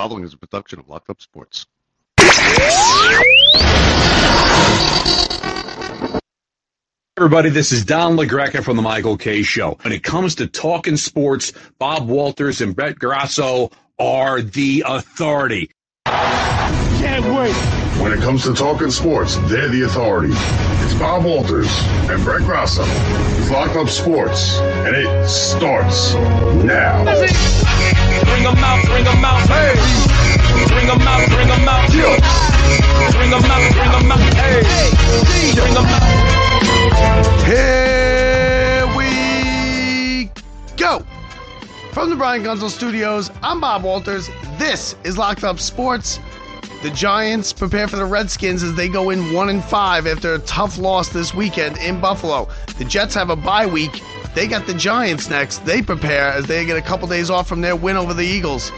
Following is a production of Locked Up Sports. Everybody, this is Don LaGreca from the Michael K. Show. When it comes to talking sports, Bob Walters and Brett Grasso are the authority. Can't wait. When it comes to talking sports, they're the authority. It's Bob Walters and Brett Grasso. It's Locked Up Sports, and it starts now. Bring them out, bring them out, hey. Bring them out, bring them out, yeah. Bring them out, bring them out, hey. Bring them out. Here we go. From the Brian Gunzel Studios, I'm Bob Walters. This is Locked Up Sports. The Giants prepare for the Redskins as they go in 1-5 after a tough loss this weekend in Buffalo. The Jets have a bye week. They got the Giants next. They prepare as they get a couple days off from their win over the Eagles.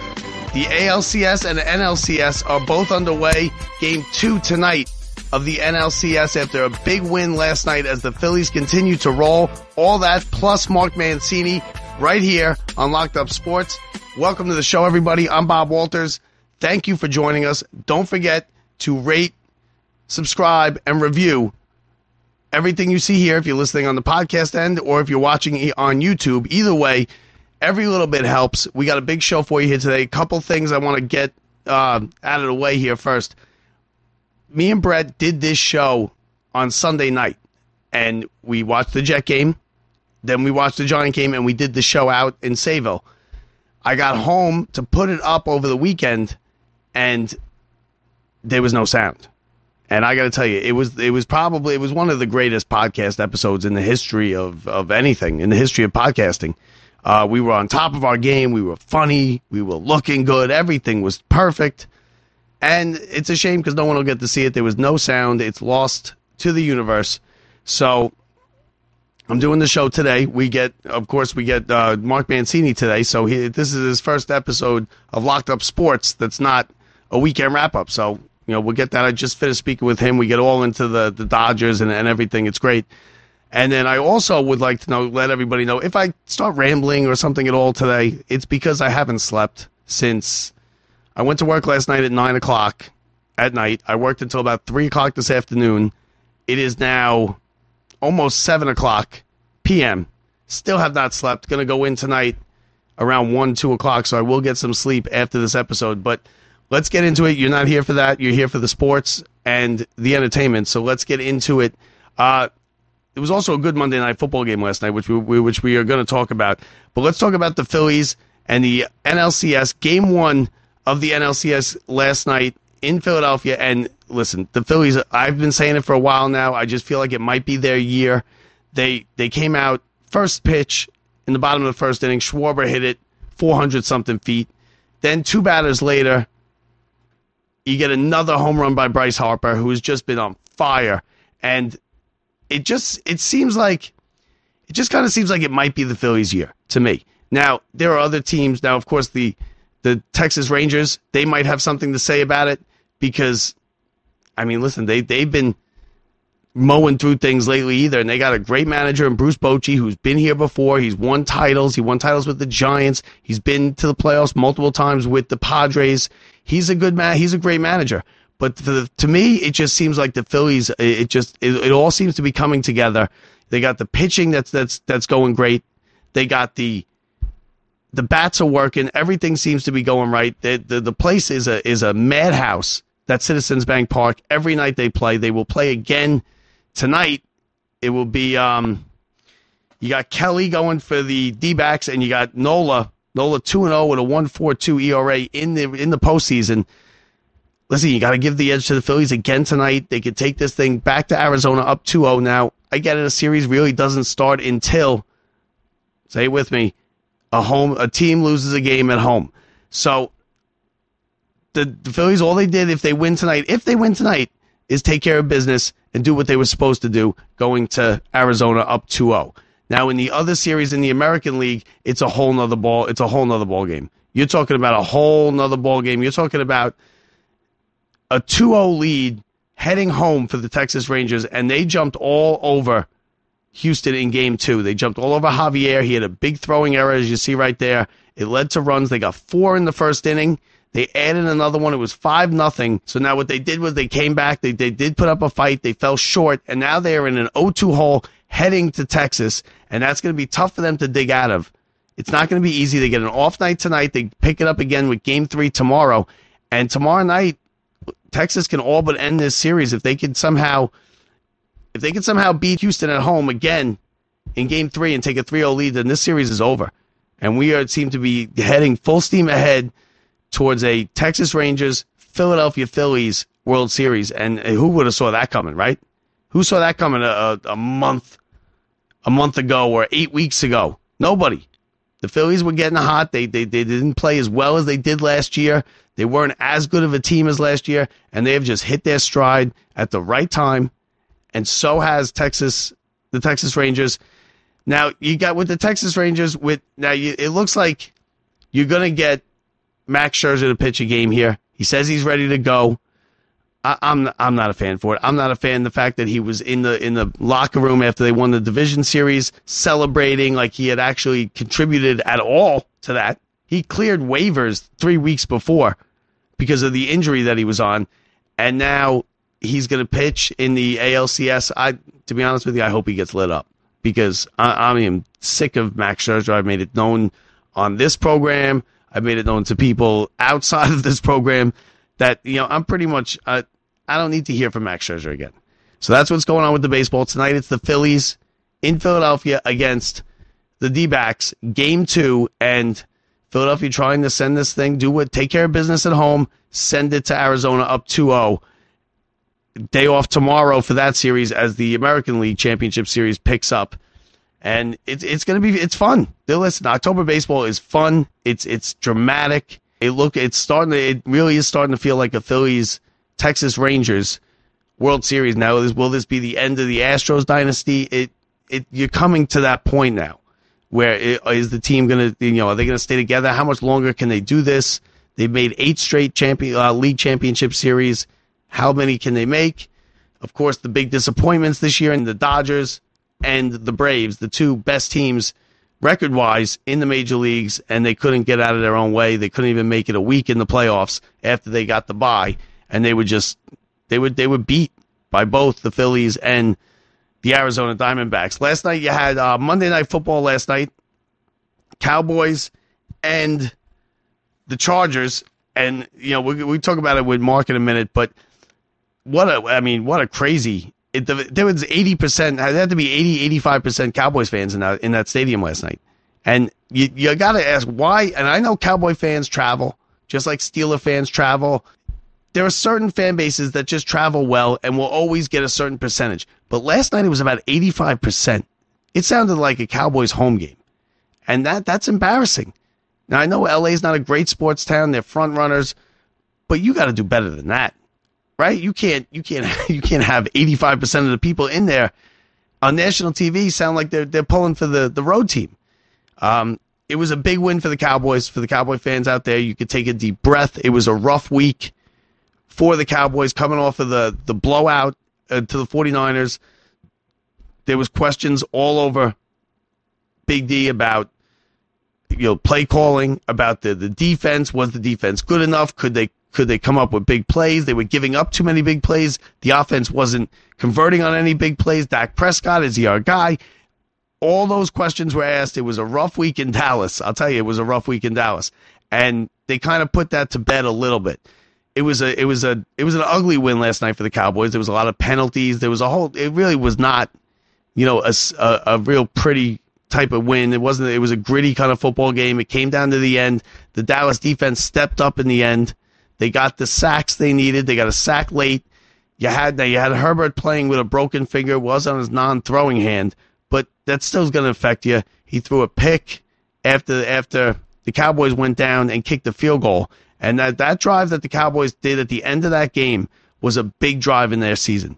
The ALCS and the NLCS are both underway. Game 2 tonight of the NLCS after a big win last night as the Phillies continue to roll. All that plus Mark Mancini right here on Locked Up Sports. Welcome to the show, everybody. I'm Bob Walters. Thank you for joining us. Don't forget to rate, subscribe, and review everything you see here, if you're listening on the podcast end or if you're watching on YouTube. Either way, every little bit helps. We got a big show for you here today. A couple things I want to get out of the way here first. Me and Brett did this show on Sunday night, and we watched the Jet game, then we watched the Giant game, and we did the show out in Sayville. I got home to put it up over the weekend, and there was no sound. And I got to tell you, it was one of the greatest podcast episodes in the history of anything, in the history of podcasting. We were on top of our game. We were funny. We were looking good. Everything was perfect. And it's a shame because no one will get to see it. There was no sound. It's lost to the universe. So I'm doing the show today. We get Mark Mancini today. So this is his first episode of Locked Up Sports. That's not a weekend wrap up. So, you know, we'll get that. I just finished speaking with him. We get all into the Dodgers and everything. It's great. And then I also would like to let everybody know, if I start rambling or something at all today, it's because I haven't slept since I went to work last night at 9 o'clock at night. I worked until about 3 o'clock this afternoon. It is now almost 7 o'clock p.m. Still have not slept. Going to go in tonight around 1, 2 o'clock, so I will get some sleep after this episode. But let's get into it. You're not here for that. You're here for the sports and the entertainment. So let's get into it. It was also a good Monday Night Football game last night, which we are going to talk about. But let's talk about the Phillies and the NLCS. Game 1 of the NLCS last night in Philadelphia. And listen, the Phillies, I've been saying it for a while now. I just feel like it might be their year. They came out first pitch in the bottom of the first inning. Schwarber hit it 400-something feet. Then 2 batters later, you get another home run by Bryce Harper, who's just been on fire. And it just kind of seems like it might be the Phillies' year to me. Now, there are other teams. Now, of course, the Texas Rangers, they might have something to say about it because, I mean, listen, they've been mowing through things lately either, and they got a great manager in Bruce Bochy, who's been here before. He's won titles. He won titles with the Giants. He's been to the playoffs multiple times with the Padres. He's a good man. He's a great manager. But to me, it just seems like the Phillies. It all seems to be coming together. They got the pitching that's going great. They got the bats are working. Everything seems to be going right. The place is a madhouse. That's Citizens Bank Park. Every night they play. They will play again tonight. It will be you got Kelly going for the D-backs, and you got Nola 2-0 with a 1.42 ERA in the postseason. Listen, you got to give the edge to the Phillies again tonight. They could take this thing back to Arizona up 2-0 now. I get it. A series really doesn't start until, say it with me, a team loses a game at home. So the Phillies, all they did if they win tonight, is take care of business and do what they were supposed to do going to Arizona up 2-0. Now, in the other series in the American League, it's a whole nother ball. It's a whole nother ball game. You're talking about a whole nother ball game. You're talking about a 2-0 lead heading home for the Texas Rangers, and they jumped all over Houston in Game 2. They jumped all over Javier. He had a big throwing error, as you see right there. It led to runs. They got 4 in the first inning. They added another one. It was 5-0. So now what they did was they came back. They did put up a fight. They fell short. And now they are in an 0-2 hole heading to Texas. And that's going to be tough for them to dig out of. It's not going to be easy. They get an off night tonight. They pick it up again with Game 3 tomorrow. And tomorrow night, Texas can all but end this series. If they can somehow beat Houston at home again in Game 3 and take a 3-0 lead, then this series is over. And we seem to be heading full steam ahead towards a Texas Rangers, Philadelphia Phillies World Series. And who would have saw that coming, right? Who saw that coming a month ago or 8 weeks ago? Nobody. The Phillies were getting hot. They didn't play as well as they did last year. They weren't as good of a team as last year, and they have just hit their stride at the right time. And so has the Texas Rangers. Now, you got with the Texas Rangers, it looks like you're going to get Max Scherzer to pitch a game here. He says he's ready to go. I'm not a fan for it. I'm not a fan of the fact that he was in the locker room after they won the division series celebrating like he had actually contributed at all to that. He cleared waivers 3 weeks before because of the injury that he was on, and now he's going to pitch in the ALCS. To be honest with you, I hope he gets lit up because I am sick of Max Scherzer. I've made it known on this program. I've made it known to people outside of this program that, I'm pretty much, I don't need to hear from Max Scherzer again. So that's what's going on with the baseball. Tonight it's the Phillies in Philadelphia against the D-backs, Game 2, and Philadelphia trying to send this thing, take care of business at home, send it to Arizona up 2-0. Day off tomorrow for that series as the American League Championship Series picks up. And it's fun. Listen, October baseball is fun. It's dramatic. It really is starting to feel like a Phillies Texas Rangers World Series. Now, will this be the end of the Astros dynasty? You're coming to that point now, where is the team gonna are they gonna stay together? How much longer can they do this? They've made 8 straight league championship series. How many can they make? Of course, the big disappointments this year in the Dodgers and the Braves, the two best teams record-wise in the major leagues, and they couldn't get out of their own way. They couldn't even make it a week in the playoffs after they got the bye, and they were beat by both the Phillies and the Arizona Diamondbacks. Last night you had Monday Night Football last night, Cowboys and the Chargers, and we talk about it with Mark in a minute, but what a crazy. There was 80%, there had to be 80-85% Cowboys fans in that stadium last night. And you got to ask why, and I know Cowboy fans travel, just like Steeler fans travel. There are certain fan bases that just travel well and will always get a certain percentage. But last night it was about 85%. It sounded like a Cowboys home game. And that's embarrassing. Now, I know LA's not a great sports town. They're front runners. But you got to do better than that. Right? You can't have 85% of the people in there on national TV sound like they're pulling for the road team. It was a big win for the Cowboys, for the Cowboy fans out there. You could take a deep breath. It was a rough week for the Cowboys coming off of the blowout to the 49ers. There was questions all over Big D about play calling, about the defense. Was the defense good enough? Could they come up with big plays? They were giving up too many big plays. The offense wasn't converting on any big plays. Dak Prescott, is he our guy? All those questions were asked. It was a rough week in Dallas. I'll tell you, it was a rough week in Dallas. And they kind of put that to bed a little bit. It was an ugly win last night for the Cowboys. There was a lot of penalties. It really was not, a real pretty type of win. It was a gritty kind of football game. It came down to the end. The Dallas defense stepped up in the end. They got the sacks they needed. They got a sack late. You had Herbert playing with a broken finger. It was on his non-throwing hand, but that still is going to affect you. He threw a pick after the Cowboys went down and kicked the field goal. And that drive that the Cowboys did at the end of that game was a big drive in their season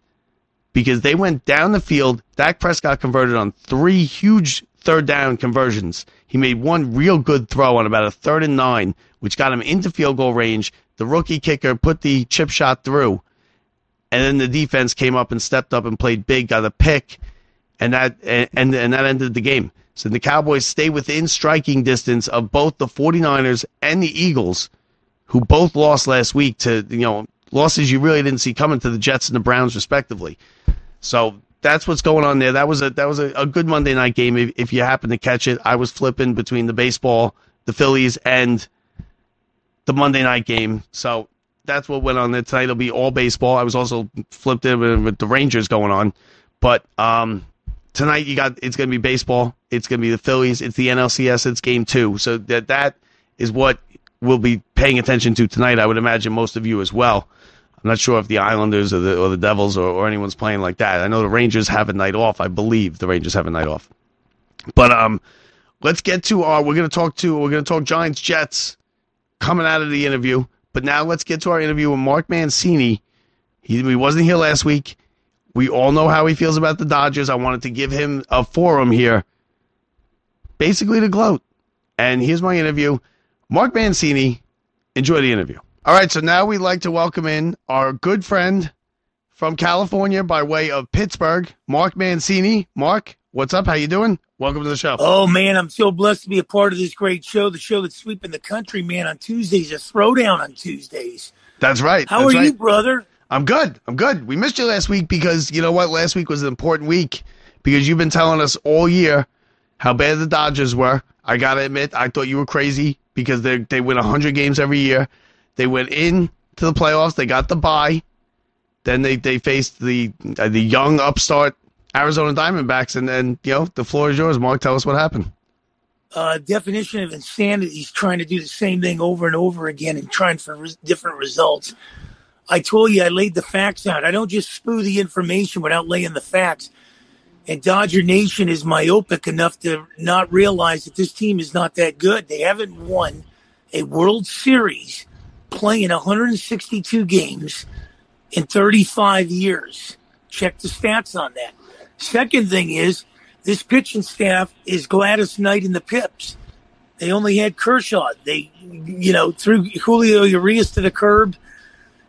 because they went down the field. Dak Prescott converted on 3 huge third down conversions. He made one real good throw on about a 3rd and 9, which got him into field goal range. The rookie kicker put the chip shot through, and then the defense came up and stepped up and played big, got a pick, and that ended the game. So the Cowboys stay within striking distance of both the 49ers and the Eagles, who both lost last week to, you know, losses you really didn't see coming to the Jets and the Browns, respectively. So that's what's going on there. That was a good Monday night game if you happen to catch it. I was flipping between the baseball, the Phillies, and the Monday night game. So that's what went on there tonight. It'll be all baseball. I was also flipped in with the Rangers going on. But tonight it's going to be baseball. It's going to be the Phillies. It's the NLCS. It's game two. So that is what we'll be paying attention to tonight. I would imagine most of you as well. I'm not sure if the Islanders or the Devils or anyone's playing like that. I know the Rangers have a night off. I believe the Rangers have a night off. But let's get to our. We're going to talk Giants Jets coming out of the interview. But now let's get to our interview with Mark Mancini. He wasn't here last week. We all know how he feels about the Dodgers. I wanted to give him a forum here, basically to gloat. And here's my interview. Mark Mancini. Enjoy the interview. All right, so now we'd like to welcome in our good friend from California by way of Pittsburgh, Mark Mancini. Mark, what's up? How you doing? Welcome to the show. Oh, man, I'm so blessed to be a part of this great show, the show that's sweeping the country, man, on Tuesdays, a throwdown on Tuesdays. That's right. How are you, brother? I'm good. We missed you last week because, you know what, last week was an important week because you've been telling us all year how bad the Dodgers were. I got to admit, I thought you were crazy because they win 100 games every year. They went in to the playoffs. They got the bye. Then they faced the young upstart Arizona Diamondbacks, and then, you know, the floor is yours, Mark. Tell us what happened. Definition of insanity. He's trying to do the same thing over and over again and trying for different results. I told you I laid the facts out. I don't just spew the information without laying the facts. And Dodger Nation is myopic enough to not realize that this team is not that good. They haven't won a World Series playing 162 games in 35 years. Check the stats on that. Second thing is, this pitching staff is Gladys Knight in the Pips. They only had Kershaw. They, you know, threw Julio Urias to the curb.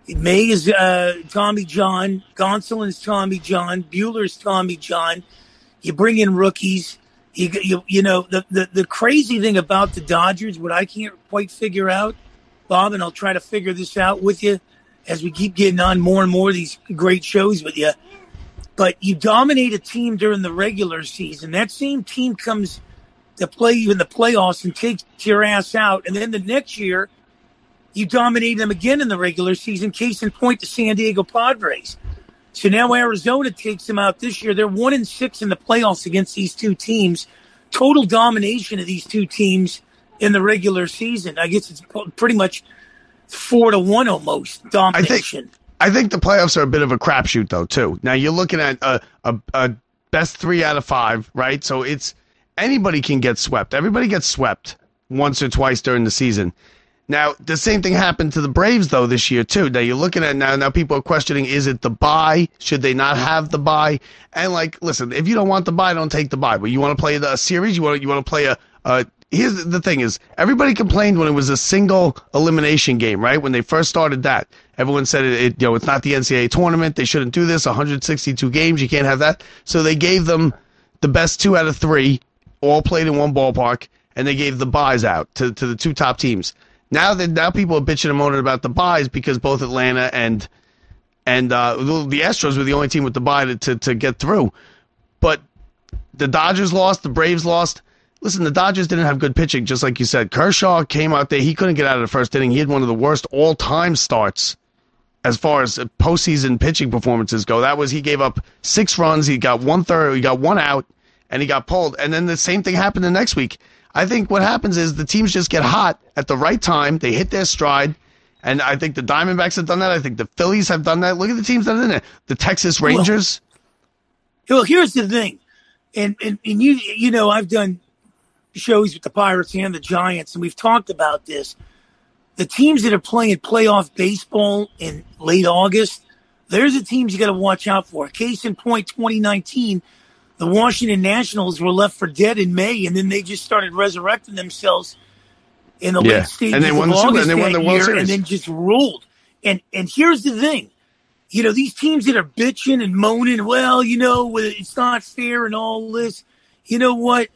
May is Tommy John. Gonsolin's Tommy John. Bueller's Tommy John. You bring in rookies. You know, the crazy thing about the Dodgers, what I can't quite figure out, Bob, and I'll try to figure this out with you as we keep getting on more and more of these great shows with you. But you dominate a team during the regular season. That same team comes to play you in the playoffs and takes your ass out. And then the next year, you dominate them again in the regular season, case in point, the San Diego Padres. So now Arizona takes them out this year. They're 1-6 in the playoffs against these two teams. Total domination of these two teams in the regular season. I guess it's pretty much 4-1 almost domination. I think the playoffs are a bit of a crapshoot, though, too. Now, you're looking at a best 3 out of 5, right? So it's anybody can get swept. Everybody gets swept once or twice during the season. Now, the same thing happened to the Braves, though, this year, too. Now, you're looking at now people are questioning, is it the bye? Should they not have the bye? And, like, listen, if you don't want the bye, don't take the bye. But you want to play a series? You want to play a here's the thing is, everybody complained when it was a single elimination game, right? When they first started that, everyone said, you know, it's not the NCAA tournament. They shouldn't do this. 162 games. You can't have that. So they gave them the best 2 out of 3, all played in one ballpark, and they gave the byes out to the two top teams. Now people are bitching and moaning about the byes because both Atlanta and the Astros were the only team with the bye to get through. But the Dodgers lost. The Braves lost. Listen, the Dodgers didn't have good pitching, just like you said. Kershaw came out there. He couldn't get out of the first inning. He had one of the worst all-time starts as far as postseason pitching performances go. That was he gave up 6 runs. He got 1 third. He got 1 out, and he got pulled. And then the same thing happened the next week. I think what happens is the teams just get hot at the right time. They hit their stride. And I think the Diamondbacks have done that. I think the Phillies have done that. Look at the teams that are in there. The Texas Rangers. Well, here's the thing. And you know, I've done shows with the Pirates and the Giants, and we've talked about this. The teams that are playing playoff baseball in late August, there's the teams you got to watch out for. Case in point, 2019, the Washington Nationals were left for dead in May, and then they just started resurrecting themselves in the late stages of August that year, and then just ruled. And here's the thing. You know, these teams that are bitching and moaning, well, you know, it's not fair and all this, you know what?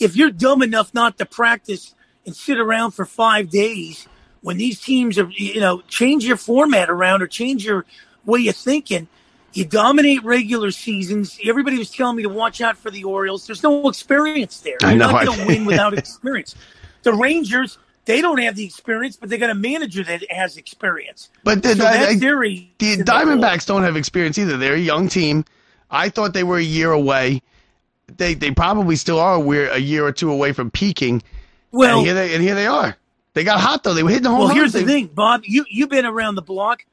If you're dumb enough not to practice and sit around for 5 days when these teams are, you know, change your format around or change your way you're thinking. You dominate regular seasons. Everybody was telling me to watch out for the Orioles. There's no experience there. You're not going to win without experience. The Rangers, they don't have the experience, but they got a manager that has experience. But the Diamondbacks don't have experience either. They're a young team. I thought they were a year away. They probably still are a year or two away from peaking. Well, and here they are. They got hot, though. They were hitting the home runs. Well, here's the thing, Bob. You've been around the block.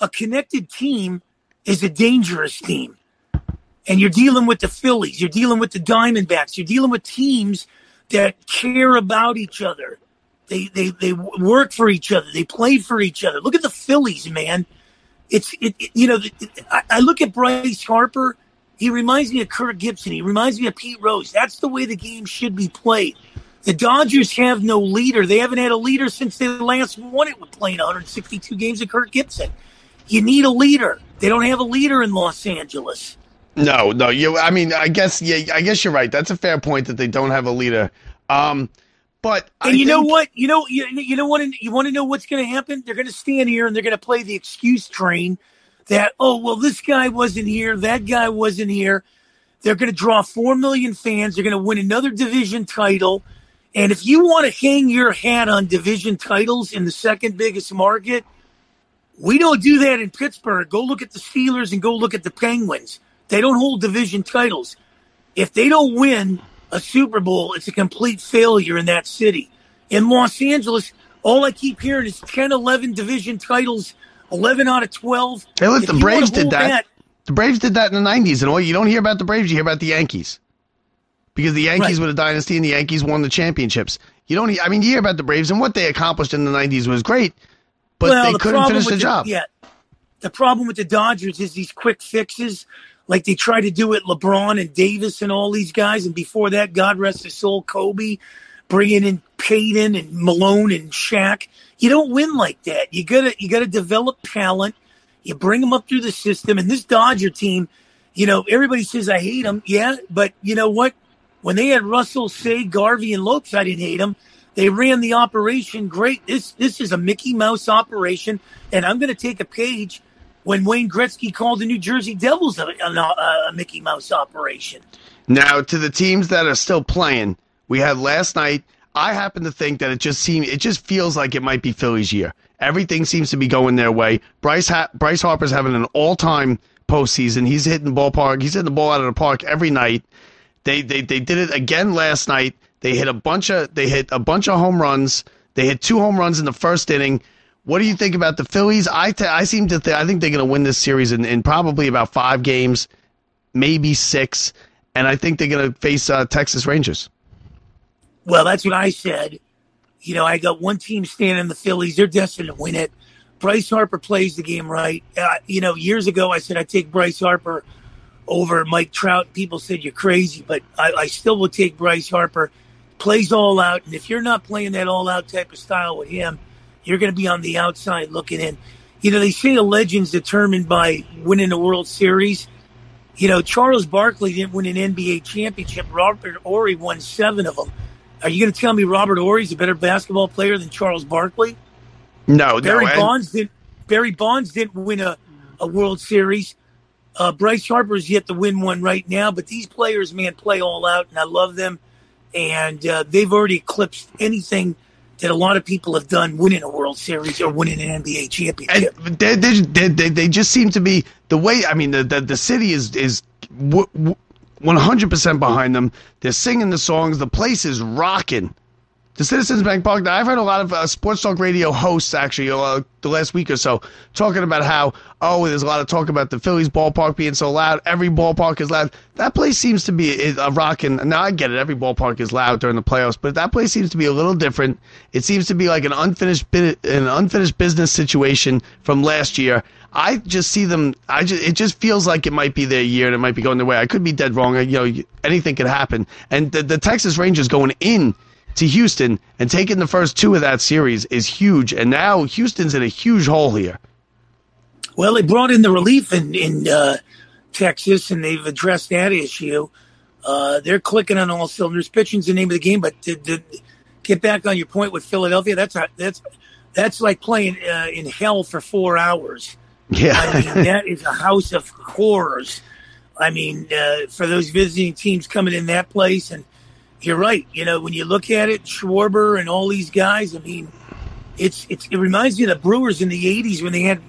A connected team is a dangerous team. And you're dealing with the Phillies. You're dealing with the Diamondbacks. You're dealing with teams that care about each other. They work for each other. They play for each other. Look at the Phillies, man. I look at Bryce Harper. He reminds me of Kirk Gibson. He reminds me of Pete Rose. That's the way the game should be played. The Dodgers have no leader. They haven't had a leader since they last won it with playing 162 games of Kirk Gibson. You need a leader. They don't have a leader in Los Angeles. No. I guess you're right. That's a fair point that they don't have a leader. You want to know what's going to happen? They're going to stand here and they're going to play the excuse train that, oh, well, this guy wasn't here, that guy wasn't here. They're going to draw 4 million fans. They're going to win another division title. And if you want to hang your hat on division titles in the second biggest market, we don't do that in Pittsburgh. Go look at the Steelers and go look at the Penguins. They don't hold division titles. If they don't win a Super Bowl, it's a complete failure in that city. In Los Angeles, all I keep hearing is 10, 11 division titles, 11 out of 12. Hey, look, the Braves did that. The Braves did that in the 90s, and all you don't hear about the Braves, you hear about the Yankees. Because the Yankees were the dynasty and the Yankees won the championships. You hear about the Braves, and what they accomplished in the 90s was great, but they couldn't finish the job. Yeah. The problem with the Dodgers is these quick fixes. Like they try to do it, LeBron and Davis and all these guys. And before that, God rest his soul, Kobe, bringing in Payton and Malone and Shaq. You don't win like that. You gotta develop talent. You bring them up through the system. And this Dodger team, you know, everybody says I hate them. Yeah, but you know what? When they had Russell, Say, Garvey, and Lopes, I didn't hate them. They ran the operation great. This is a Mickey Mouse operation, and I'm going to take a page. When Wayne Gretzky called the New Jersey Devils a Mickey Mouse operation. Now, to the teams that are still playing, we had last night. I happen to think that it just feels like it might be Philly's year. Everything seems to be going their way. Bryce Harper's having an all-time postseason. He's hitting the ball out of the park every night. They did it again last night. They hit a bunch of home runs. They hit 2 home runs in the first inning. What do you think about the Phillies? I think they're going to win this series in probably about 5 games, maybe 6, and I think they're going to face Texas Rangers. Well, that's what I said. You know, I got one team standing, the Phillies. They're destined to win it. Bryce Harper plays the game right. Years ago I said I take Bryce Harper over Mike Trout. People said you're crazy, but I still will take Bryce Harper. Plays all out, and if you're not playing that all out type of style with him, you're going to be on the outside looking in. You know, they say a legend's determined by winning the World Series. You know, Charles Barkley didn't win an NBA championship. Robert Horry won 7 of them. Are you going to tell me Robert Horry's a better basketball player than Charles Barkley? No. Barry Bonds didn't win a World Series. Bryce Harper's yet to win one right now. But these players, man, play all out, and I love them. And they've already eclipsed anything that a lot of people have done winning a World Series or winning an NBA championship. And they just seem to be the way. I mean, the city is 100% behind them. They're singing the songs. The place is rocking. The Citizens Bank Park. Now, I've heard a lot of sports talk radio hosts actually the last week or so talking about how there's a lot of talk about the Phillies ballpark being so loud. Every ballpark is loud. That place seems to be a rocking. Now I get it. Every ballpark is loud during the playoffs, but that place seems to be a little different. It seems to be like an unfinished business situation from last year. I just see them. It just feels like it might be their year and it might be going their way. I could be dead wrong. Anything could happen. And the Texas Rangers going in to Houston and taking the first 2 of that series is huge, and now Houston's in a huge hole here. Well, they brought in the relief in Texas, and they've addressed that issue. They're clicking on all cylinders. Pitching's the name of the game, but the get back on your point with Philadelphia. That's like playing in hell for 4 hours. Yeah, I mean, that is a house of horrors. I mean, for those visiting teams coming in that place, and you're right. You know, when you look at it, Schwarber and all these guys. I mean, it reminds me of the Brewers in the '80s when they had,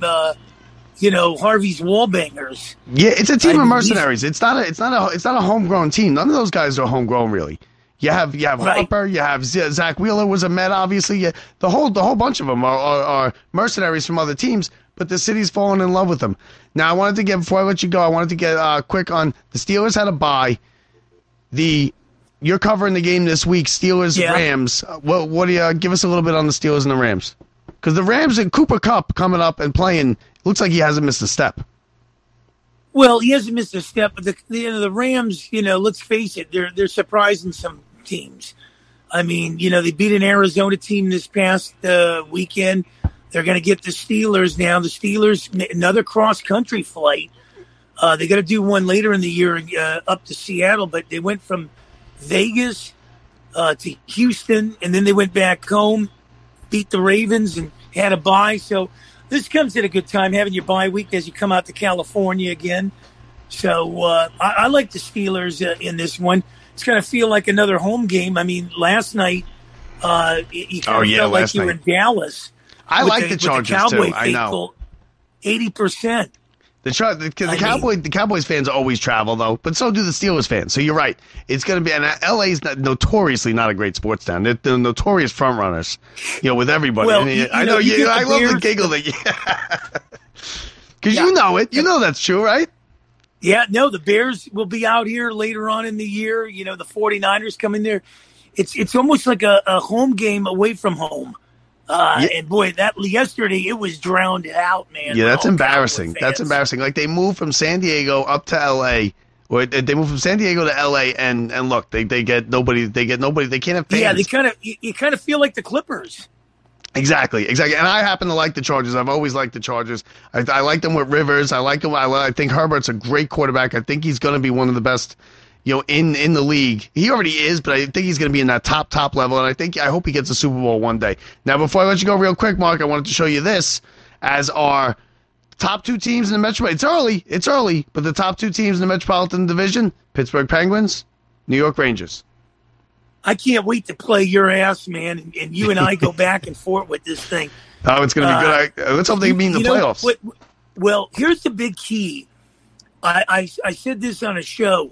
Harvey's Wallbangers. Yeah, it's a team of mercenaries. It's not a homegrown team. None of those guys are homegrown, really. You have Harper, you have Zach Wheeler was a Met, obviously. The whole bunch of them are mercenaries from other teams, but the city's falling in love with them. Now, before I let you go, I wanted to get quick on the Steelers had a bye. You're covering the game this week, Steelers, Rams. What do you give us a little bit on the Steelers and the Rams? Because the Rams and Cooper Kupp coming up and playing, looks like he hasn't missed a step. Well, he hasn't missed a step, but the Rams, let's face it, they're surprising some teams. I mean, they beat an Arizona team this past weekend. They're going to get the Steelers now. The Steelers, another cross-country flight. They got to do one later in the year up to Seattle, but they went from Vegas to Houston, and then they went back home, beat the Ravens, and had a bye. So this comes at a good time, having your bye week as you come out to California again. So I like the Steelers in this one. It's going to feel like another home game. I mean, last night, you kind of felt like you were in Dallas. I like the Chargers, too. I know. 80%. The Cowboys fans always travel, though, but so do the Steelers fans. So you're right. It's going to be – and L.A.'s notoriously not a great sports town. They're notorious front runners, with everybody. Well, I love the giggle that because you know it. You know that's true, right? Yeah, no, the Bears will be out here later on in the year. The 49ers come in there. It's almost like a home game away from home. And boy, that yesterday it was drowned out, man. Yeah, that's embarrassing. That's embarrassing. Like they moved from San Diego up to L.A., or they moved from San Diego to L.A. And look, they get nobody. They can't have fans. Yeah, they kind of you kind of feel like the Clippers. Exactly. And I happen to like the Chargers. I've always liked the Chargers. I like them with Rivers. I like them. I think Herbert's a great quarterback. I think he's going to be one of the best. In the league. He already is, but I think he's going to be in that top level, and I hope he gets a Super Bowl one day. Now, before I let you go real quick, Mark, I wanted to show you this as our top two teams in the Metropolitan. It's early, but the top two teams in the Metropolitan Division, Pittsburgh Penguins, New York Rangers. I can't wait to play your ass, man, and you and I go back and forth with this thing. Oh, it's going to be good. Let's hope they mean the playoffs. Well, here's the big key. I said this on a show.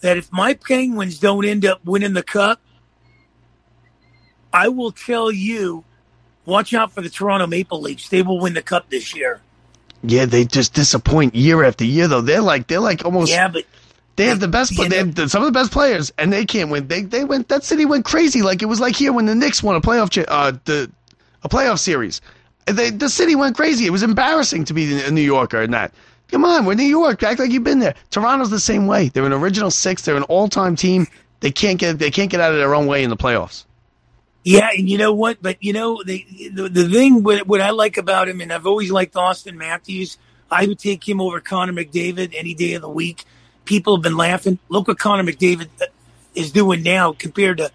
That if my Penguins don't end up winning the cup, I will tell you, watch out for the Toronto Maple Leafs. They will win the cup this year. Yeah, they just disappoint year after year, though. They're like almost. Yeah, but they have the best. They have some of the best players, and they can't win. They went. That city went crazy. Like it was like here when the Knicks won a playoff series. The city went crazy. It was embarrassing to be a New Yorker in that. Come on, we're New York. Act like you've been there. Toronto's the same way. They're an original six. They're an all-time team. They can't get out of their own way in the playoffs. Yeah, and you know what? But the thing what I like about him, and I've always liked Austin Matthews. I would take him over Connor McDavid any day of the week. People have been laughing. Look what Connor McDavid is doing now compared to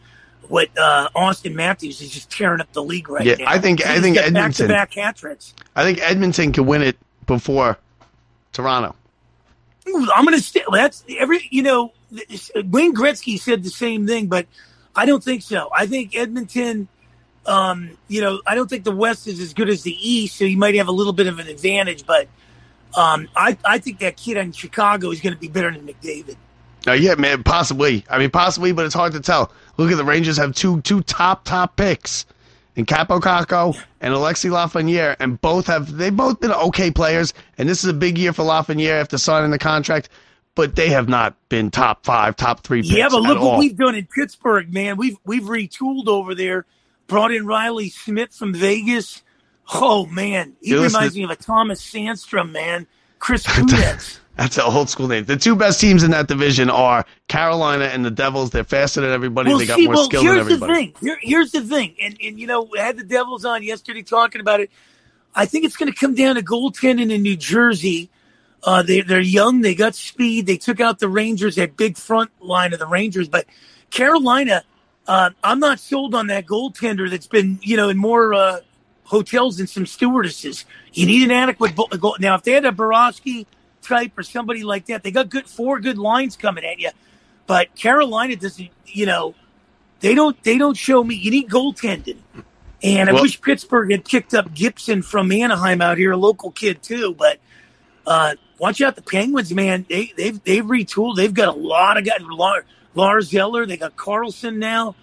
what Austin Matthews is just tearing up the league now. Yeah, I think Edmonton back-to-back hat tricks. I think Edmonton can win it before Toronto. I'm going to stay. That's every. Wayne Gretzky said the same thing, but I don't think so. I think Edmonton. I don't think the West is as good as the East, so you might have a little bit of an advantage. But I think that kid in Chicago is going to be better than McDavid. Yeah, man, possibly. I mean, possibly, but it's hard to tell. Look at the Rangers have two top picks. And Capo Caco and Alexis Lafreniere, and they've both been okay players, and this is a big year for Lafreniere after signing the contract, but they have not been top 3 picks. Yeah, but look what we've done in Pittsburgh, man. We've retooled over there, brought in Riley Smith from Vegas. Oh man, he reminds me of a Thomas Sandstrom, man. Chris Kunitz. That's an old school name. The two best teams in that division are Carolina and the Devils. They're faster than everybody. Well, they got more skill than everybody. Here's the thing. And I had the Devils on yesterday talking about it. I think it's going to come down to goaltending in New Jersey. They're young. They got speed. They took out the Rangers, that big front line of the Rangers. But Carolina, I'm not sold on that goaltender that's been, you know, in more hotels than some stewardesses. You need an adequate goal. Now, if they had a Borowski type or somebody like that, they got four good lines coming at you. But Carolina doesn't, you know, they don't show me. You need goaltending. And I wish Pittsburgh had picked up Gibson from Anaheim out here, a local kid too. But watch out the Penguins, man. They've retooled. They've got a lot of guys. Lars Eller. They got Carlson now.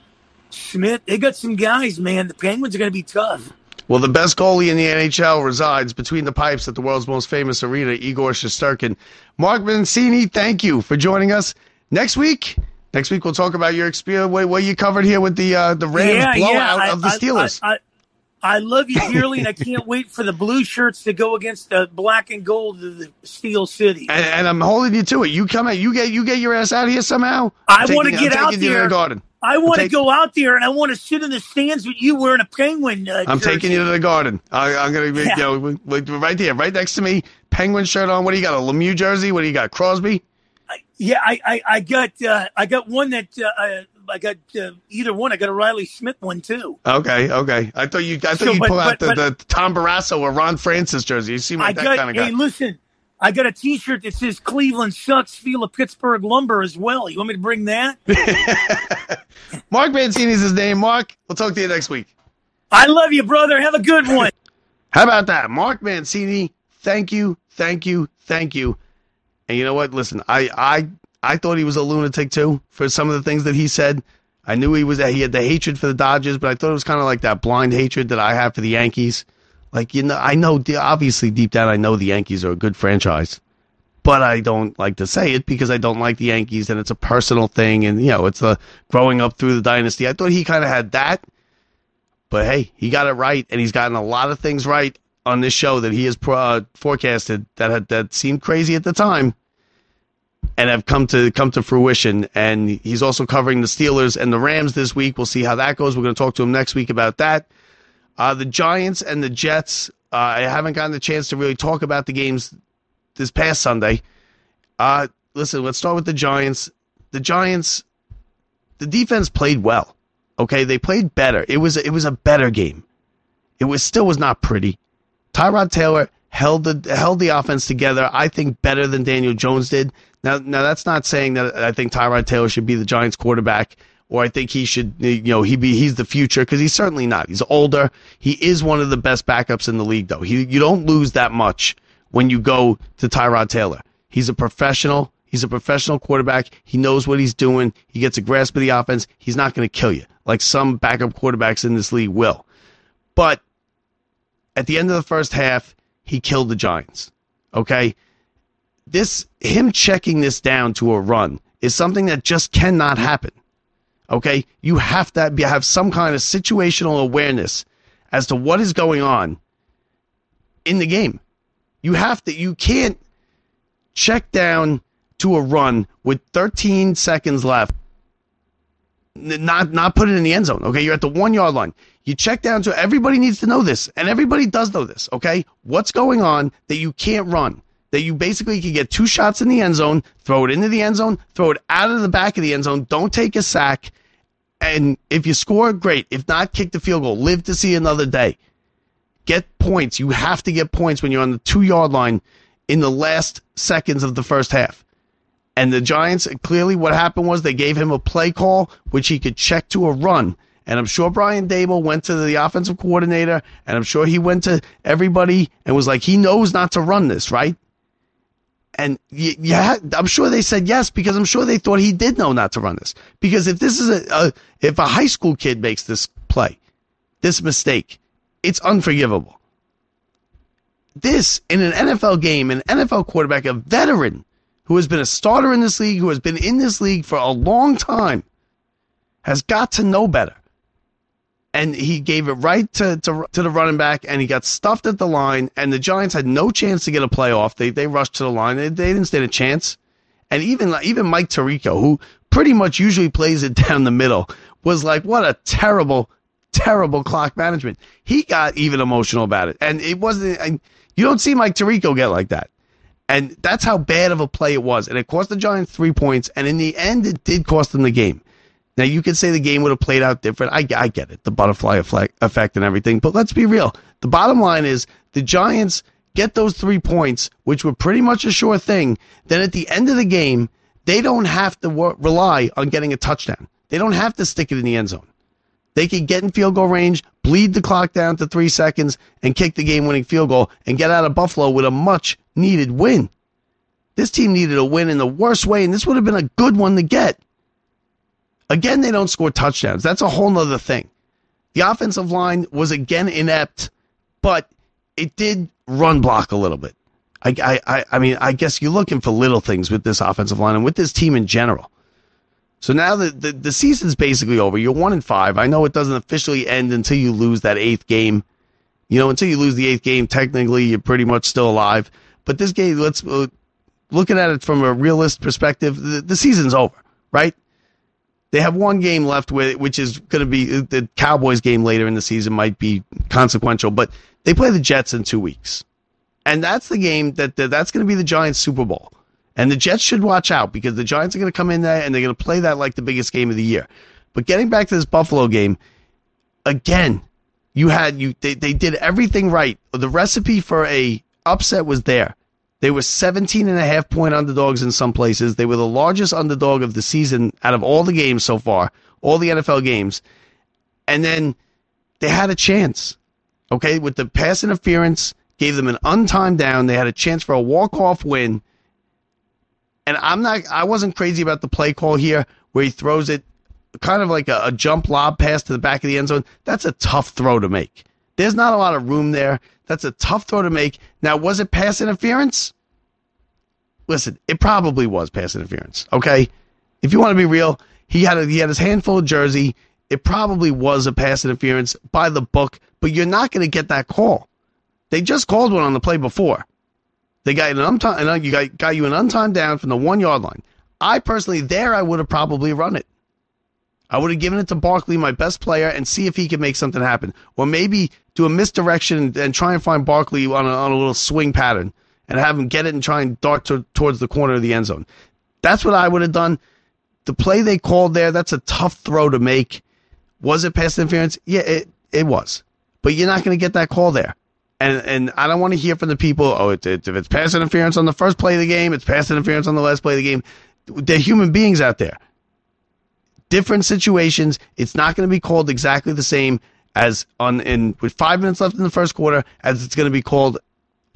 Smith. They got some guys, man. The Penguins are going to be tough. Well, the best goalie in the NHL resides between the pipes at the world's most famous arena, Igor Shesterkin. Mark Mancini, thank you for joining us. Next week we'll talk about your experience, what you covered here with the Rams blowout of the Steelers. I love you dearly, and I can't wait for the blue shirts to go against the black and gold of the Steel City. And I'm holding you to it. You come out, you get your ass out of here somehow. I want to get out there. I want to go out there, and I want to sit in the stands with you wearing a penguin jersey. Taking you to the garden. I'm going to be right there, right next to me, penguin shirt on. What do you got, a Lemieux jersey? What do you got, Crosby? I got I got a Riley Smith one too. Okay. I thought you'd pull out the Tom Barrasso or Ron Francis jersey. You seem like that kind of guy. Hey, listen, I got a T-shirt that says Cleveland sucks, feel a Pittsburgh lumber as well. You want me to bring that? Mark Mancini is his name. Mark, we'll talk to you next week. I love you, brother. Have a good one. How about that, Mark Mancini? Thank you. And you know what? Listen, I thought he was a lunatic, too, for some of the things that he said. I knew he had the hatred for the Dodgers, but I thought it was kind of like that blind hatred that I have for the Yankees. Like, you know, I know, obviously, deep down, I know the Yankees are a good franchise, but I don't like to say it because I don't like the Yankees, and it's a personal thing, and, you know, it's the growing up through the dynasty. I thought he kind of had that, but, hey, he got it right, and he's gotten a lot of things right on this show that he has forecasted that seemed crazy at the time and have come to fruition. And he's also covering the Steelers and the Rams this week. We'll see how that goes. We're going to talk to him next week about that. The Giants and the Jets, I haven't gotten the chance to really talk about the games this past Sunday. Listen, let's start with the Giants. The Giants, the defense played well. Okay, they played better. It was a better game. It still was not pretty. Tyrod Taylor held the offense together, I think, better than Daniel Jones did. Now that's not saying that I think Tyrod Taylor should be the Giants quarterback, or I think he should, you know, he's the future, because he's certainly not. He's older. He is one of the best backups in the league, though. You don't lose that much when you go to Tyrod Taylor. He's a professional. He's a professional quarterback. He knows what he's doing. He gets a grasp of the offense. He's not going to kill you like some backup quarterbacks in this league will. But at the end of the first half, he killed the Giants. Okay? Him checking this down to a run is something that just cannot happen. Okay? You have to have some kind of situational awareness as to what is going on in the game. You can't check down to a run with 13 seconds left. Not put it in the end zone. Okay, you're at the 1-yard line. You check down to, everybody needs to know this, and everybody does know this. Okay, what's going on that you can't run? That you basically can get two shots in the end zone, throw it into the end zone, throw it out of the back of the end zone. Don't take a sack, and if you score, great. If not, kick the field goal. Live to see another day. Get points. You have to get points when you're on the 2-yard line in the last seconds of the first half. And the Giants, clearly what happened was they gave him a play call, which he could check to a run. And I'm sure Brian Daboll went to the offensive coordinator, and I'm sure he went to everybody and was like, he knows not to run this, right? And I'm sure they said yes, because I'm sure they thought he did know not to run this. Because if this is if a high school kid makes this play, this mistake, it's unforgivable. This, in an NFL game, an NFL quarterback, a veteran, who has been a starter in this league, who has been in this league for a long time, has got to know better. And he gave it right to the running back, and he got stuffed at the line, and the Giants had no chance to get a playoff. They rushed to the line. They didn't stand a chance. And even Mike Tirico, who pretty much usually plays it down the middle, was like, what a terrible, terrible clock management. He got even emotional about it. And it wasn't, and you don't see Mike Tirico get like that. And that's how bad of a play it was. And it cost the Giants 3 points. And in the end, it did cost them the game. Now, you could say the game would have played out different. I get it, the butterfly effect and everything. But let's be real. The bottom line is the Giants get those 3 points, which were pretty much a sure thing. Then at the end of the game, they don't have to rely on getting a touchdown. They don't have to stick it in the end zone. They could get in field goal range, bleed the clock down to 3 seconds, and kick the game-winning field goal and get out of Buffalo with a much-needed win. This team needed a win in the worst way, and this would have been a good one to get. Again, they don't score touchdowns. That's a whole other thing. The offensive line was again inept, but it did run block a little bit. I mean, I guess you're looking for little things with this offensive line and with this team in general. So now the season's basically over. You're 1-5. I know it doesn't officially end until you lose that eighth game. You know, until you lose the eighth game, technically you're pretty much still alive. But this game, let's looking at it from a realist perspective, the season's over, right? They have one game left, which is going to be the Cowboys game later in the season might be consequential. But they play the Jets in 2 weeks. And that's the game that's going to be the Giants' Super Bowl. And the Jets should watch out because the Giants are going to come in there and they're going to play that like the biggest game of the year. But getting back to this Buffalo game, again, they did everything right. The recipe for a upset was there. They were 17.5-point underdogs in some places. They were the largest underdog of the season out of all the games so far, all the NFL games. And then they had a chance, okay, with the pass interference, gave them an untimed down. They had a chance for a walk-off win. And I wasn't crazy about the play call here where he throws it kind of like a jump lob pass to the back of the end zone. That's a tough throw to make. There's not a lot of room there. That's a tough throw to make. Now, was it pass interference? Listen, it probably was pass interference, okay? If you want to be real, he had his hand full of jersey. It probably was a pass interference by the book, but you're not going to get that call. They just called one on the play before. They got you an untimed down from the 1 yard line. I personally, I would have probably run it. I would have given it to Barkley, my best player, and see if he could make something happen. Or maybe do a misdirection and try and find Barkley on a little swing pattern and have him get it and try and dart towards the corner of the end zone. That's what I would have done. The play they called there, that's a tough throw to make. Was it pass interference? Yeah, it was. But you're not going to get that call there. And I don't want to hear from the people, if it's pass interference on the first play of the game, it's pass interference on the last play of the game. They're human beings out there. Different situations. It's not going to be called exactly the same as with 5 minutes left in the first quarter as it's going to be called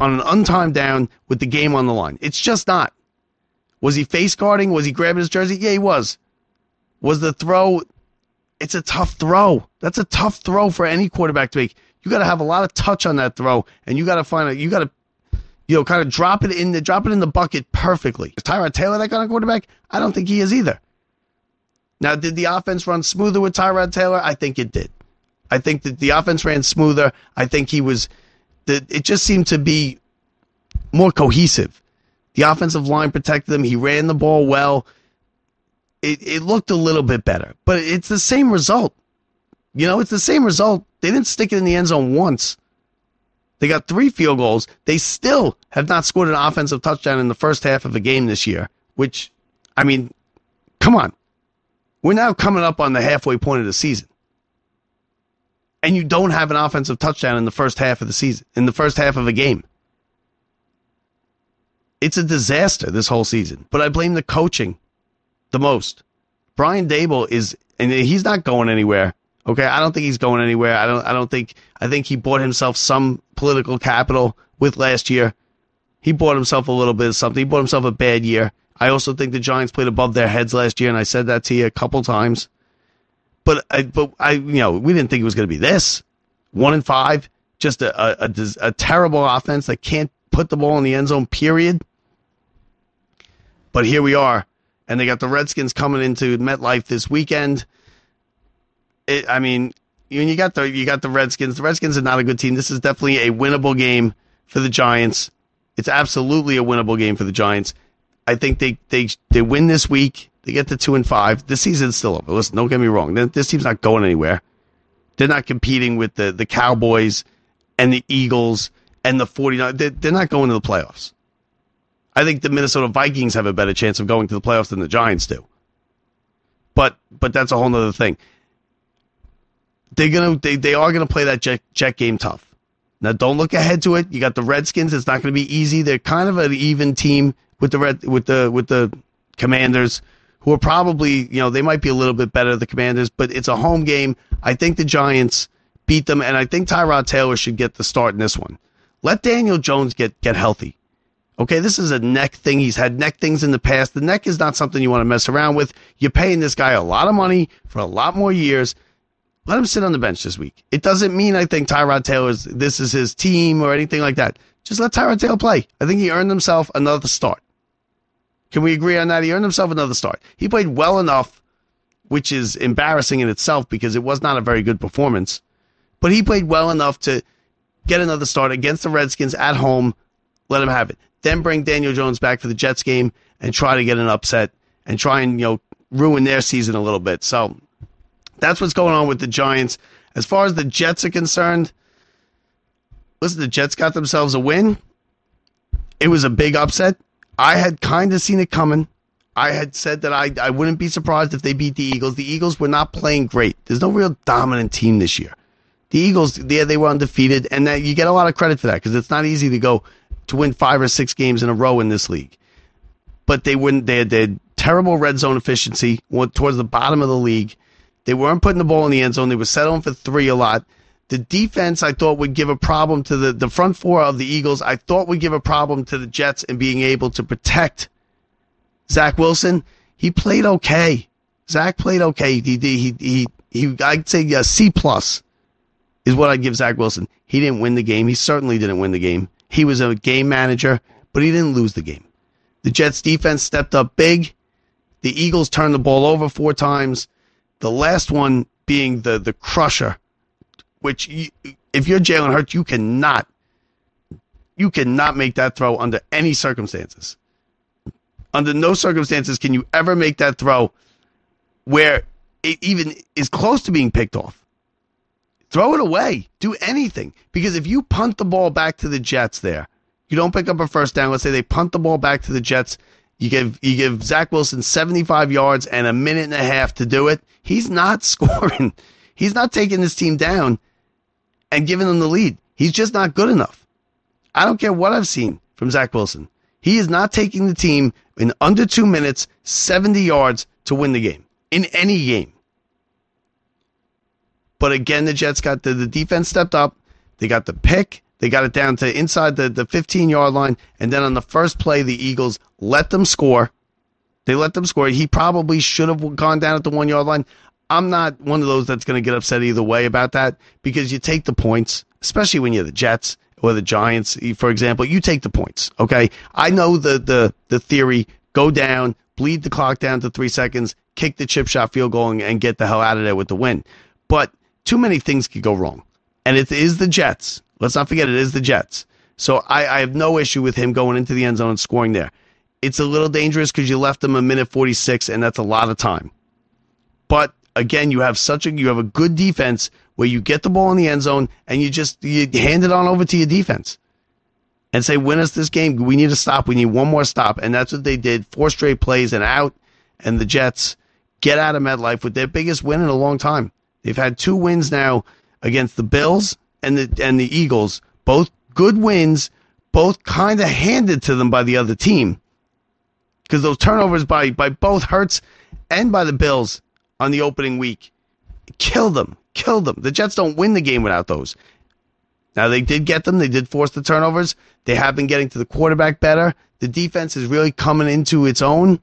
on an untimed down with the game on the line. It's just not. Was he face guarding? Was he grabbing his jersey? Yeah, he was. Was the throw? It's a tough throw. That's a tough throw for any quarterback to make. You got to have a lot of touch on that throw, and you got to kind of drop it in the bucket perfectly. Is Tyrod Taylor that kind of quarterback? I don't think he is either. Now, did the offense run smoother with Tyrod Taylor? I think it did. I think that the offense ran smoother. I think it just seemed to be more cohesive. The offensive line protected him. He ran the ball well. It looked a little bit better, but it's the same result. You know, it's the same result. They didn't stick it in the end zone once. They got 3 field goals. They still have not scored an offensive touchdown in the first half of a game this year, which, I mean, come on. We're now coming up on the halfway point of the season. And you don't have an offensive touchdown in the first half of the season, in the first half of a game. It's a disaster this whole season, but I blame the coaching the most. Brian Daboll and he's not going anywhere. Okay, I don't think he's going anywhere. I think he bought himself some political capital with last year. He bought himself a little bit of something. He bought himself a bad year. I also think the Giants played above their heads last year, and I said that to you a couple times. But I you know, we didn't think it was going to be this. 1-5, just a terrible offense that can't put the ball in the end zone, period. But here we are, and they got the Redskins coming into MetLife this weekend. I mean, you got the Redskins. The Redskins are not a good team. This is definitely a winnable game for the Giants. It's absolutely a winnable game for the Giants. I think they win this week. They get to 2-5. The season's still over. Listen, don't get me wrong. This team's not going anywhere. They're not competing with the Cowboys and the Eagles and the 49ers. They're not going to the playoffs. I think the Minnesota Vikings have a better chance of going to the playoffs than the Giants do. But that's a whole nother thing. They are gonna play that Jet game tough. Now don't look ahead to it. You got the Redskins. It's not gonna be easy. They're kind of an even team with the with the Commanders, who are probably, you know, they might be a little bit better than the Commanders, but it's a home game. I think the Giants beat them, and I think Tyrod Taylor should get the start in this one. Let Daniel Jones get healthy. Okay, this is a neck thing. He's had neck things in the past. The neck is not something you want to mess around with. You're paying this guy a lot of money for a lot more years. Let him sit on the bench this week. It doesn't mean I think Tyrod Taylor's, this is his team or anything like that. Just let Tyrod Taylor play. I think he earned himself another start. Can we agree on that? He earned himself another start. He played well enough, which is embarrassing in itself because it was not a very good performance. But he played well enough to get another start against the Redskins at home. Let him have it. Then bring Daniel Jones back for the Jets game and try to get an upset and try and, you know, ruin their season a little bit. So that's what's going on with the Giants. As far as the Jets are concerned, listen, the Jets got themselves a win. It was a big upset. I had kind of seen it coming. I had said that I wouldn't be surprised if they beat the Eagles. The Eagles were not playing great. There's no real dominant team this year. The Eagles, yeah, they were undefeated, and that you get a lot of credit for that because it's not easy to go to win 5 or 6 games in a row in this league. But they wouldn't. They had terrible red zone efficiency, towards the bottom of the league. They weren't putting the ball in the end zone. They were settling for 3 a lot. The defense, I thought, would give a problem to the front four of the Eagles. I thought would give a problem to the Jets in being able to protect Zach Wilson. He played okay. Zach played okay. He I'd say a C plus is what I'd give Zach Wilson. He didn't win the game. He certainly didn't win the game. He was a game manager, but he didn't lose the game. The Jets defense stepped up big. The Eagles turned the ball over 4 times. The last one being the crusher, which if you're Jalen Hurts, you cannot make that throw under any circumstances. Under no circumstances can you ever make that throw where it even is close to being picked off. Throw it away. Do anything. Because if you punt the ball back to the Jets there, you don't pick up a first down. Let's say they punt the ball back to the Jets. You give Zach Wilson 75 yards and a minute and a half to do it. He's not scoring. He's not taking this team down and giving them the lead. He's just not good enough. I don't care what I've seen from Zach Wilson. He is not taking the team in under 2 minutes, 70 yards to win the game. In any game. But again, the Jets got the defense stepped up. They got the pick. They got it down to inside the 15-yard line. And then on the first play, the Eagles let them score. They let them score. He probably should have gone down at the 1-yard line. I'm not one of those that's going to get upset either way about that because you take the points, especially when you're the Jets or the Giants, for example. You take the points, okay? I know the theory, go down, bleed the clock down to 3 seconds, kick the chip shot field goal, and get the hell out of there with the win. But too many things could go wrong. And it is the Jets. Let's not forget it is the Jets. So I have no issue with him going into the end zone and scoring there. It's a little dangerous because you left him a minute 46, and that's a lot of time. But, again, you have a good defense where you get the ball in the end zone and you hand it on over to your defense and say, win us this game. We need a stop. We need one more stop. And that's what they did. 4 straight plays and out. And the Jets get out of MetLife with their biggest win in a long time. They've had 2 wins now against the Bills and the Eagles, both good wins, both kind of handed to them by the other team because those turnovers by both Hurts and by the Bills on the opening week killed them. The Jets don't win the game without those. Now they did get them. They did force the turnovers. They have been getting to the quarterback better. The defense is really coming into its own.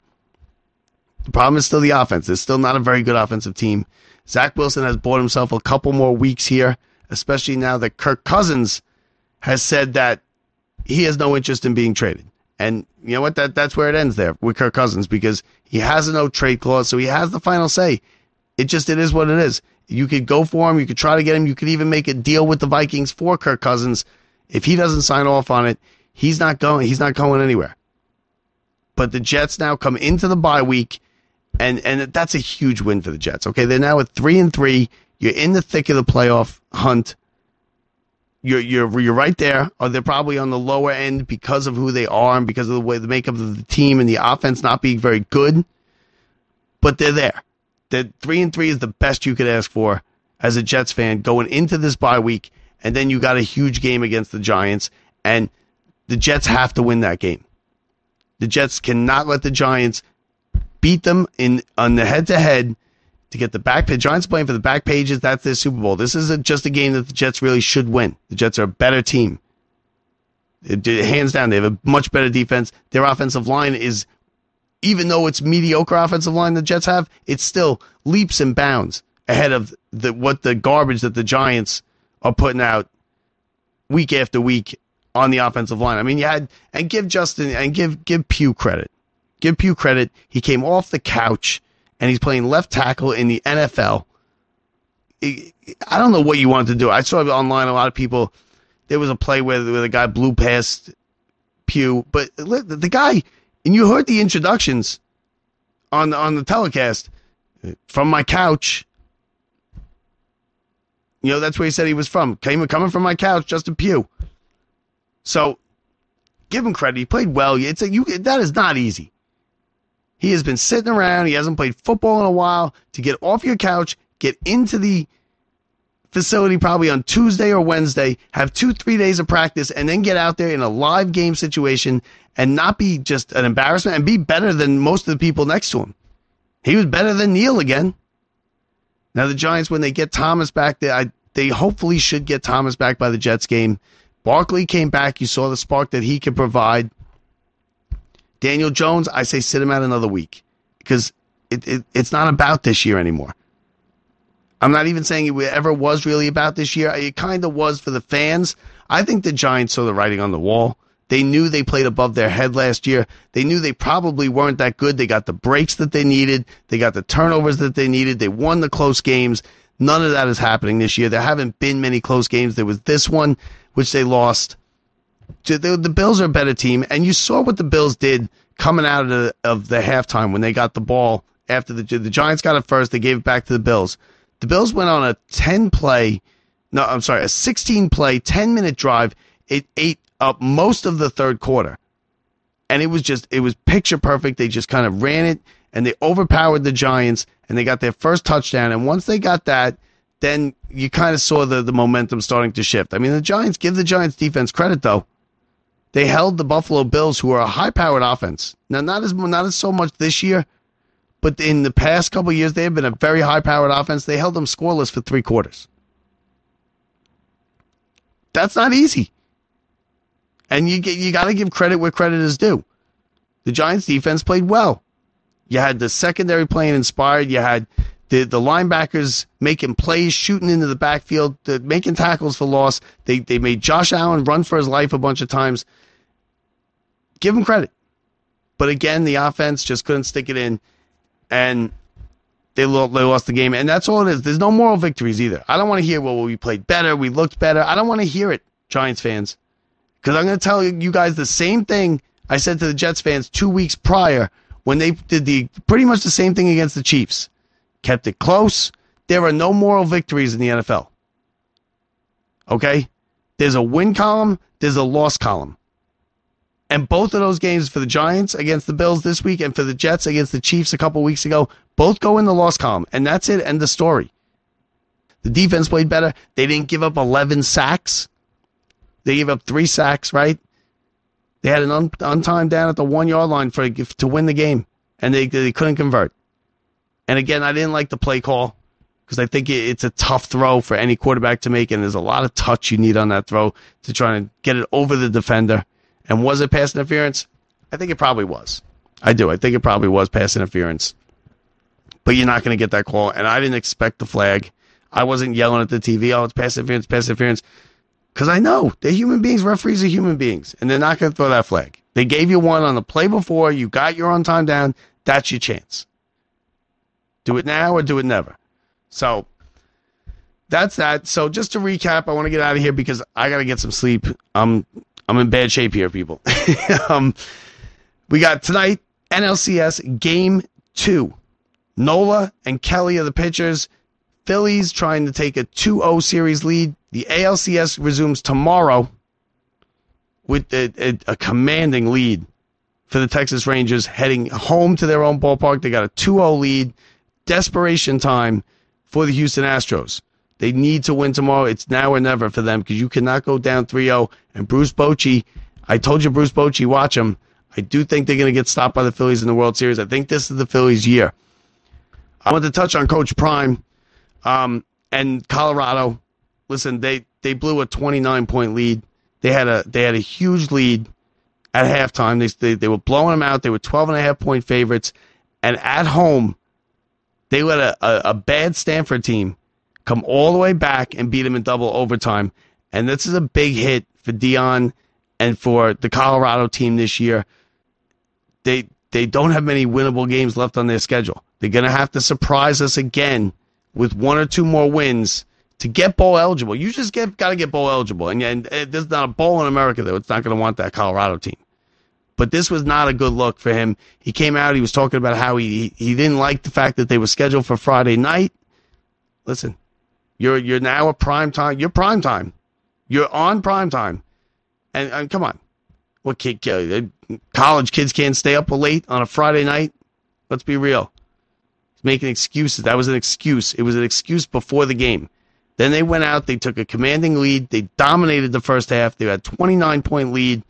The problem is still the offense. It's still not a very good offensive team. Zach Wilson has bought himself a couple more weeks here, especially now that Kirk Cousins has said that he has no interest in being traded. And you know what? That's where it ends there with Kirk Cousins because he has a no-trade clause, so he has the final say. It is what it is. You could go for him. You could try to get him. You could even make a deal with the Vikings for Kirk Cousins. If he doesn't sign off on it, he's not going anywhere. But the Jets now come into the bye week, and that's a huge win for the Jets. Okay, they're now at 3-3. You're in the thick of the playoff hunt. You're right there. Or they're probably on the lower end because of who they are and because of the way the makeup of the team and the offense not being very good. But they're there. that 3-3 is the best you could ask for as a Jets fan going into this bye week, and then you got a huge game against the Giants, and the Jets have to win that game. The Jets cannot let the Giants beat them on the head-to-head to get the back page. Giants playing for the back pages. That's their Super Bowl. This isn't just a game that the Jets really should win. The Jets are a better team. Hands down, they have a much better defense. Their offensive line is, even though it's mediocre offensive line the Jets have, it's still leaps and bounds ahead of the garbage that the Giants are putting out week after week on the offensive line. I mean, you had, and give Justin, and give Pugh credit. Give Pugh credit. He came off the couch, and he's playing left tackle in the NFL. I don't know what you wanted to do. I saw online a lot of people. There was a play where the guy blew past Pugh, but the guy, and you heard the introductions on the telecast from my couch. You know, that's where he said he was from. Coming from my couch, Justin Pugh. So, give him credit. He played well. That is not easy. He has been sitting around. He hasn't played football in a while. To get off your couch, get into the facility probably on Tuesday or Wednesday, have 2-3 days of practice, and then get out there in a live game situation and not be just an embarrassment and be better than most of the people next to him. He was better than Neil again. Now the Giants, when they get Thomas back, they hopefully should get Thomas back by the Jets game. Barkley came back. You saw the spark that he could provide. Daniel Jones, I say sit him out another week because it's not about this year anymore. I'm not even saying it ever was really about this year. It kind of was for the fans. I think the Giants saw the writing on the wall. They knew they played above their head last year. They knew they probably weren't that good. They got the breaks that they needed. They got the turnovers that they needed. They won the close games. None of that is happening this year. There haven't been many close games. There was this one, which they lost. The Bills are a better team, and you saw what the Bills did coming out of the halftime when they got the ball. After the Giants got it first, they gave it back to the Bills. The Bills went on a 16-play, 10-minute drive. It ate up most of the third quarter. And it was picture perfect. They just kind of ran it, and they overpowered the Giants, and they got their first touchdown. And once they got that, then you kind of saw the momentum starting to shift. I mean, give the Giants defense credit, though. They held the Buffalo Bills, who are a high-powered offense. Now, not as so much this year, but in the past couple of years, they have been a very high-powered offense. They held them scoreless for three quarters. That's not easy. And you got to give credit where credit is due. The Giants' defense played well. You had the secondary playing inspired. You had the linebackers making plays, shooting into the backfield, making tackles for loss. They made Josh Allen run for his life a bunch of times. Give him credit. But again, the offense just couldn't stick it in. And they lost the game. And that's all it is. There's no moral victories either. I don't want to hear, well, we played better, we looked better. I don't want to hear it, Giants fans. Because I'm going to tell you guys the same thing I said to the Jets fans 2 weeks prior when they did pretty much the same thing against the Chiefs. Kept it close. There are no moral victories in the NFL. Okay? There's a win column. There's a loss column. And both of those games for the Giants against the Bills this week and for the Jets against the Chiefs a couple weeks ago, both go in the loss column. And that's it. End of story. The defense played better. They didn't give up 11 sacks. They gave up 3 sacks, right? They had an untimed down at the 1-yard line to win the game. And they couldn't convert. And again, I didn't like the play call because I think it's a tough throw for any quarterback to make. And there's a lot of touch you need on that throw to try and get it over the defender. And was it pass interference? I think it probably was. I do. I think it probably was pass interference. But you're not going to get that call. And I didn't expect the flag. I wasn't yelling at the TV, oh, it's pass interference, pass interference. Because I know. They're human beings. Referees are human beings. And they're not going to throw that flag. They gave you one on the play before. You got your on time down. That's your chance. Do it now or do it never. So that's that. So just to recap, I want to get out of here because I got to get some sleep. I'm in bad shape here, people. We got tonight, NLCS Game 2. Nola and Kelly are the pitchers. Phillies trying to take a 2-0 series lead. The ALCS resumes tomorrow with a commanding lead for the Texas Rangers heading home to their own ballpark. They got a 2-0 lead. desperation time for the Houston Astros. They need to win tomorrow. It's now or never for them because you cannot go down 3-0. And Bruce Bochy, I told you Bruce Bochy, watch him. I do think they're going to get stopped by the Phillies in the World Series. I think this is the Phillies' year. I want to touch on Coach Prime and Colorado. Listen, they blew a 29-point lead. They had a huge lead at halftime. They were blowing them out. They were 12.5-point favorites. And at home, they let a bad Stanford team come all the way back and beat them in double overtime. And this is a big hit for Dion and for the Colorado team this year. They don't have many winnable games left on their schedule. They're going to have to surprise us again with one or two more wins to get bowl eligible. You just got to get bowl eligible. And there's not a bowl in America, though. It's not going to want that Colorado team. But this was not a good look for him. He came out. He was talking about how he didn't like the fact that they were scheduled for Friday night. Listen, you're now a prime time. You're prime time. You're on prime time. And come on, what kid? College kids can't stay up late on a Friday night. Let's be real. He's making excuses. That was an excuse. It was an excuse before the game. Then they went out. They took a commanding lead. They dominated the first half. They had a 29-point lead.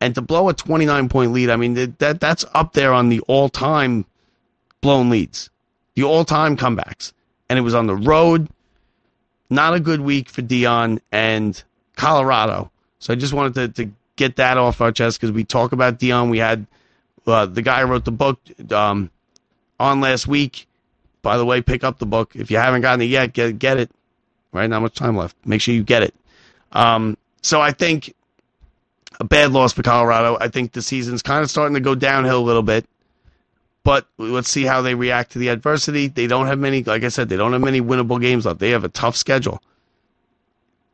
And to blow a 29-point lead, I mean, that's up there on the all-time blown leads, the all-time comebacks. And it was on the road. Not a good week for Dion and Colorado. So I just wanted to get that off our chest because we talk about Dion. We had the guy who wrote the book on last week. By the way, pick up the book. If you haven't gotten it yet, get it. Right? Not much time left. Make sure you get it. So I think a bad loss for Colorado. I think the season's kind of starting to go downhill a little bit. But let's see how they react to the adversity. They don't have many, like I said, they don't have many winnable games left. They have a tough schedule.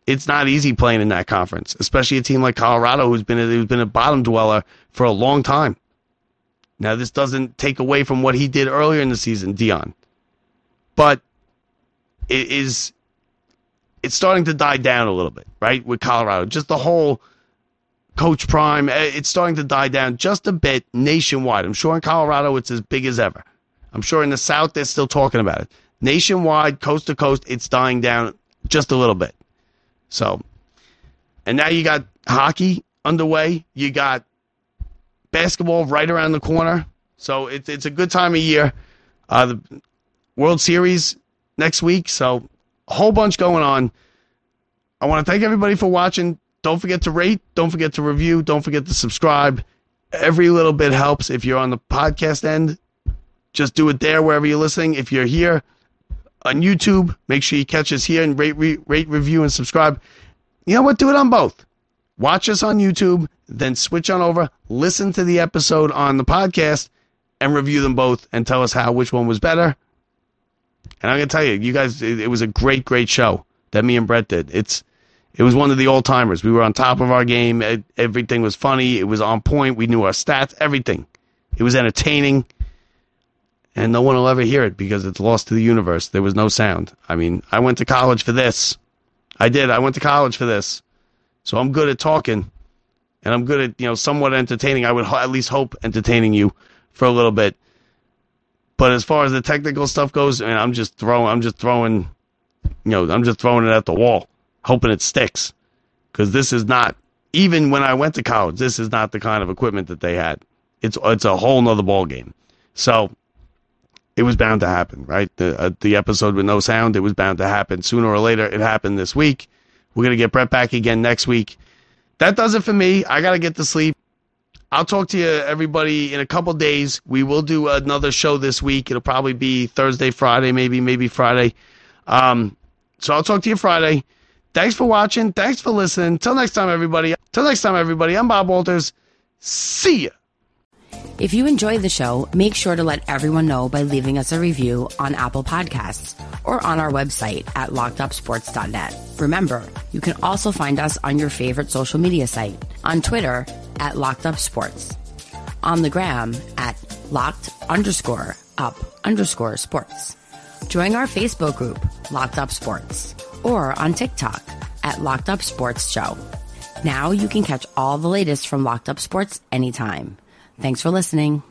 It's not easy playing in that conference, especially a team like Colorado who's been a bottom dweller for a long time. Now, this doesn't take away from what he did earlier in the season, Dion. But it's starting to die down a little bit, right, with Colorado. Just the whole Coach Prime, it's starting to die down just a bit nationwide. I'm sure in Colorado it's as big as ever. I'm sure in the South they're still talking about it. Nationwide, coast to coast, it's dying down just a little bit. So, and now you got hockey underway. You got basketball right around the corner. So it's a good time of year. The World Series next week. So a whole bunch going on. I want to thank everybody for watching. Don't forget to rate. Don't forget to review. Don't forget to subscribe. Every little bit helps. If you're on the podcast end, just do it there wherever you're listening. If you're here on YouTube, make sure you catch us here and rate, review, and subscribe. You know what? Do it on both. Watch us on YouTube, then switch on over, listen to the episode on the podcast, and review them both and tell us which one was better. And I'm going to tell you guys, it was a great, great show that me and Brett did. It was one of the all-timers. We were on top of our game. Everything was funny. It was on point. We knew our stats, everything. It was entertaining. And no one will ever hear it because it's lost to the universe. There was no sound. I mean, I went to college for this. I did. I went to college for this. So I'm good at talking. And I'm good at, somewhat entertaining. I would at least hope entertaining you for a little bit. But as far as the technical stuff goes, I mean, I'm just throwing it at the wall, hoping it sticks, because this is not, even when I went to college, this is not the kind of equipment that they had. It's a whole nother ball game. So it was bound to happen, right? The episode with no sound, it was bound to happen sooner or later. It happened this week. We're going to get Brett back again next week. That does it for me. I got to get to sleep. I'll talk to you, everybody, in a couple days. We will do another show this week. It'll probably be Thursday, Friday, maybe Friday. So I'll talk to you Friday. Thanks for watching. Thanks for listening. Till next time, everybody. I'm Bob Walters. See ya. If you enjoyed the show, make sure to let everyone know by leaving us a review on Apple Podcasts or on our website at lockedupsports.net. Remember, you can also find us on your favorite social media site. On Twitter, at LockedUpSports. On the gram, at locked_up_sports. Join our Facebook group, Locked Up Sports, or on TikTok at Locked Up Sports Show. Now you can catch all the latest from Locked Up Sports anytime. Thanks for listening.